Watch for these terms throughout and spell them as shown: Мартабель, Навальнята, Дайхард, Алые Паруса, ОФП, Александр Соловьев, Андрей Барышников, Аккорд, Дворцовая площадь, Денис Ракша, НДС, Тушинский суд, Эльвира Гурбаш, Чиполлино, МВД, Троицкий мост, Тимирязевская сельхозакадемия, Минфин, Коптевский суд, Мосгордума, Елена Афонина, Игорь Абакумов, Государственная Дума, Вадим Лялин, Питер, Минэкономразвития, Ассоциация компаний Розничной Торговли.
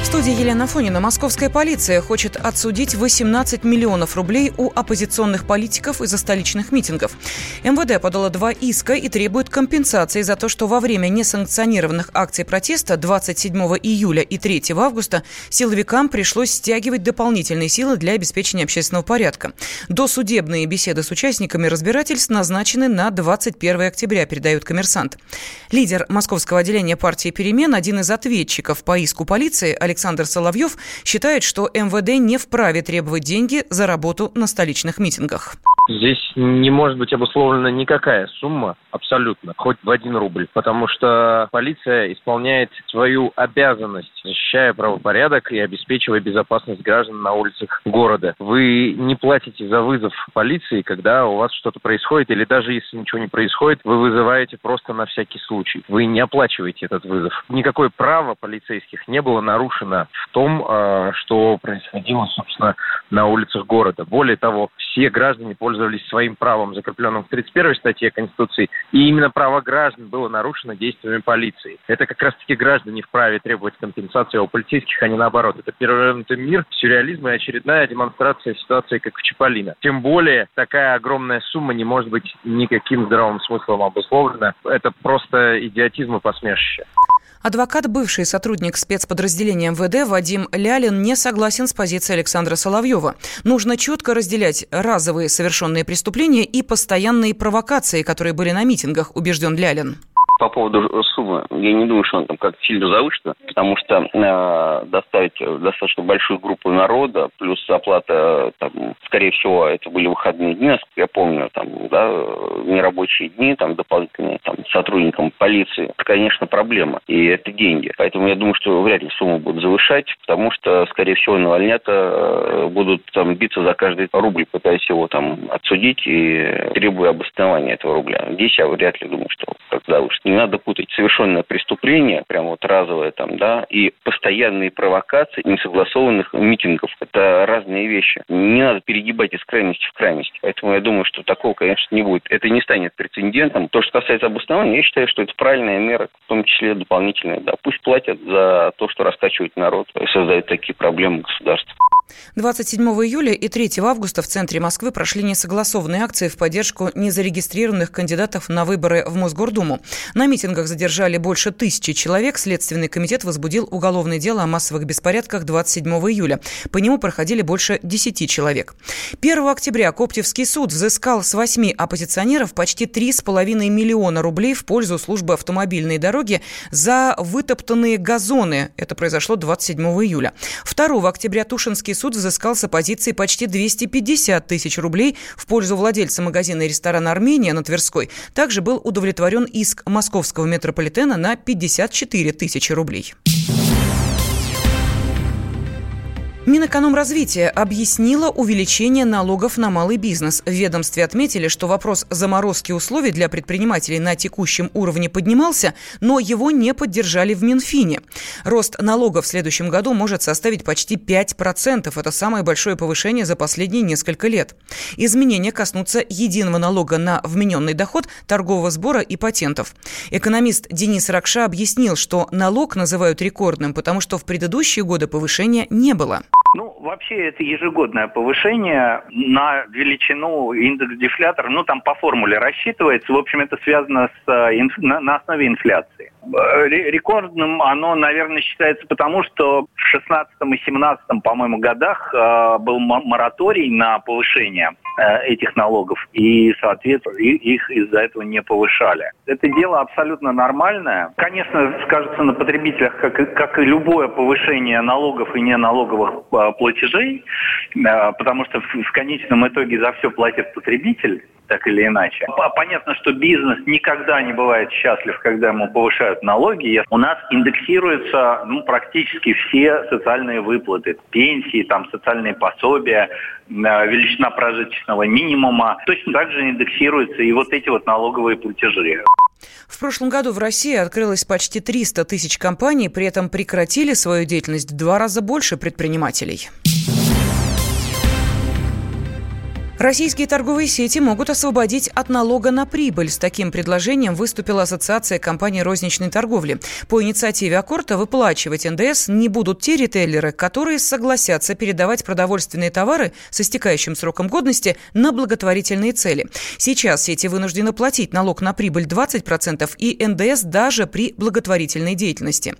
В студии Елена Афонина. Московская полиция хочет отсудить 18 миллионов рублей у оппозиционных политиков из-за столичных митингов. МВД подало 2 иска и требует компенсации за то, что во время несанкционированных акций протеста 27 июля и 3 августа силовикам пришлось стягивать дополнительные силы для обеспечения общественного порядка. Досудебные беседы с участниками разбирательств назначены на 21 октября, передает «Коммерсант». Лидер московского отделения партии «Перемен», один из ответчиков по иску полиции, Александр Соловьев, считает, что МВД не вправе требовать деньги за работу на столичных митингах. Здесь не может быть обусловлена никакая сумма абсолютно, хоть в 1 рубль, потому что полиция исполняет свою обязанность, защищая правопорядок и обеспечивая безопасность граждан на улицах города. Вы не платите за вызов полиции, когда у вас что-то происходит, или даже если ничего не происходит, вы вызываете просто на всякий случай. Вы не оплачиваете этот вызов. Никакое право полицейских не было нарушено в том, что происходило, собственно, на улицах города. Более того, все граждане пользовались своим правом, закрепленным в 31 статье Конституции, и именно право граждан было нарушено действиями полиции. Это как раз-таки граждане вправе требовать компенсации у полицейских, а не наоборот. Это перевернутый мир сюрреализма и очередная демонстрация ситуации, как в Чиполлино. Тем более, такая огромная сумма не может быть никаким здравым смыслом обусловлена. Это просто идиотизм и посмешище. Адвокат, бывший сотрудник спецподразделения МВД Вадим Лялин, не согласен с позицией Александра Соловьева. Нужно четко разделять разовые совершенные преступления и постоянные провокации, которые были на митингах, убежден Лялин. По поводу суммы, я не думаю, что она там как-то сильно завышена, потому что доставить достаточно большую группу народа, плюс оплата, там, скорее всего, это были выходные дни, насколько я помню, там, да, нерабочие дни, там, дополнительные, там, сотрудникам полиции, это, конечно, проблема, и это деньги. Поэтому я думаю, что вряд ли сумму будут завышать, потому что, скорее всего, навальнята будут там биться за каждый рубль, пытаясь его там отсудить и требуя обоснования этого рубля. Здесь я вряд ли думаю, что как-то завышено. Не надо путать совершенное преступление, прям вот разовое там, да, и постоянные провокации несогласованных митингов. Это разные вещи. Не надо перегибать из крайности в крайность. Поэтому я думаю, что такого, конечно, не будет. Это не станет прецедентом. То, что касается обоснования, я считаю, что это правильная мера, в том числе дополнительная. Да, пусть платят за то, что раскачивает народ и создает такие проблемы государства. 27 июля и 3 августа в центре Москвы прошли несогласованные акции в поддержку незарегистрированных кандидатов на выборы в Мосгордуму. На митингах задержали больше 1000 человек. Следственный комитет возбудил уголовное дело о массовых беспорядках 27 июля. По нему проходили больше 10 человек. 1 октября Коптевский суд взыскал с 8 оппозиционеров почти 3,5 миллиона рублей в пользу службы автомобильной дороги за вытоптанные газоны. Это произошло 27 июля. 2 октября Тушинский суд взыскал с оппозиции почти 250 тысяч рублей в пользу владельца магазина и ресторана «Армения» на Тверской. Также был удовлетворен иск московского метрополитена на 54 тысячи рублей. Минэкономразвития объяснила увеличение налогов на малый бизнес. В ведомстве отметили, что вопрос заморозки условий для предпринимателей на текущем уровне поднимался, но его не поддержали в Минфине. Рост налогов в следующем году может составить почти 5%. Это самое большое повышение за последние несколько лет. Изменения коснутся единого налога на вмененный доход, торгового сбора и патентов. Экономист Денис Ракша объяснил, что налог называют рекордным, потому что в предыдущие годы повышения не было. Ну, вообще, это ежегодное повышение на величину индекс-дефлятора, ну, там по формуле рассчитывается. В общем, это связано на основе инфляции. Рекордным оно, наверное, считается потому, что в 2016 и 2017, по-моему, годах был мораторий на повышение этих налогов, и, соответственно, их из-за этого не повышали. Это дело абсолютно нормальное. Конечно, скажется на потребителях, как и любое повышение налогов и неналоговых платежей, потому что в конечном итоге за все платит потребитель, так или иначе. Понятно, что бизнес никогда не бывает счастлив, когда ему повышают налоги. У нас индексируются практически все социальные выплаты, пенсии, там, социальные пособия, величина прожиточного минимума. Точно так же индексируются и вот эти вот налоговые платежи. В прошлом году в России открылось почти 300 тысяч компаний, при этом прекратили свою деятельность в 2 раза больше предпринимателей. Российские торговые сети могут освободить от налога на прибыль. С таким предложением выступила Ассоциация компаний Розничной торговли. По инициативе Аккорда выплачивать НДС не будут те ритейлеры, которые согласятся передавать продовольственные товары с истекающим сроком годности на благотворительные цели. Сейчас сети вынуждены платить налог на прибыль 20% и НДС даже при благотворительной деятельности.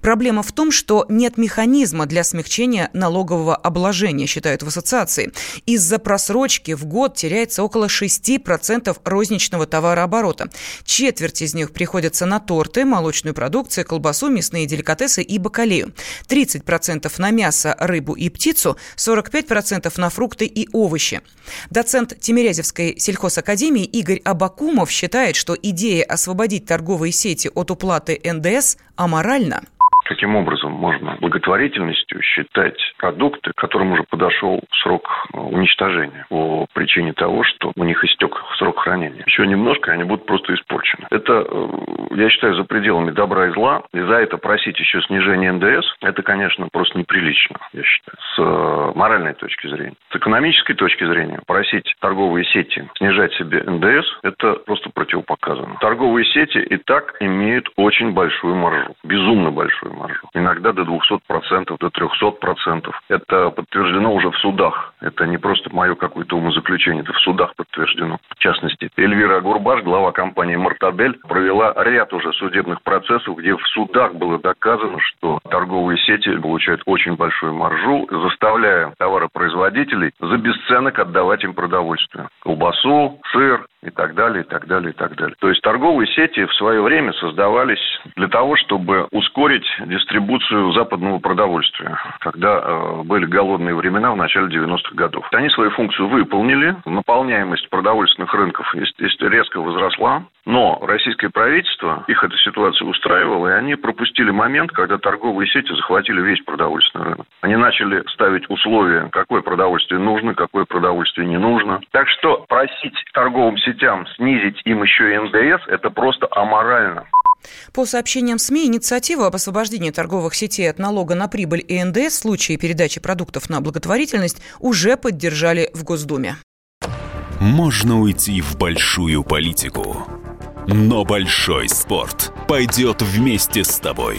Проблема в том, что нет механизма для смягчения налогового обложения, считают в ассоциации. Из-за просрочки в год теряется около 6% розничного товарооборота. Четверть из них приходится на торты, молочную продукцию, колбасу, мясные деликатесы и бакалею. 30% на мясо, рыбу и птицу, 45% на фрукты и овощи. Доцент Тимирязевской сельхозакадемии Игорь Абакумов считает, что идея освободить торговые сети от уплаты НДС аморальна. Таким образом, можно благотворительностью считать продукты, которым уже подошел срок уничтожения по причине того, что у них истек срок хранения. Еще немножко, и они будут просто испорчены. Это, я считаю, за пределами добра и зла. И за это просить еще снижение НДС, это, конечно, просто неприлично, я считаю, с моральной точки зрения. С экономической точки зрения просить торговые сети снижать себе НДС, это просто противопоказано. Торговые сети и так имеют очень большую маржу, безумно большую маржу. Иногда до 200%, до 300%. Это подтверждено уже в судах. Это не просто мое какое-то умозаключение, это в судах подтверждено. В частности, Эльвира Гурбаш, глава компании «Мартабель», провела ряд уже судебных процессов, где в судах было доказано, что торговые сети получают очень большую маржу, заставляя товаропроизводителей за бесценок отдавать им продовольствие. Колбасу, сыр и так далее, и так далее, и так далее. То есть торговые сети в свое время создавались для того, чтобы ускорить дистрибуцию западного продовольствия, когда были голодные времена в начале 90-х годов. Они свою функцию выполнили, наполняемость продовольственных рынков резко возросла, но российское правительство, их эта ситуация устраивала, и они пропустили момент, когда торговые сети захватили весь продовольственный рынок. Они начали ставить условия, какое продовольствие нужно, какое продовольствие не нужно. Так что просить торговым сетям снизить им еще и НДС, это просто аморально. По сообщениям СМИ, инициативу об освобождении торговых сетей от налога на прибыль и НДС в случае передачи продуктов на благотворительность уже поддержали в Госдуме. Можно уйти в большую политику, но большой спорт пойдет вместе с тобой.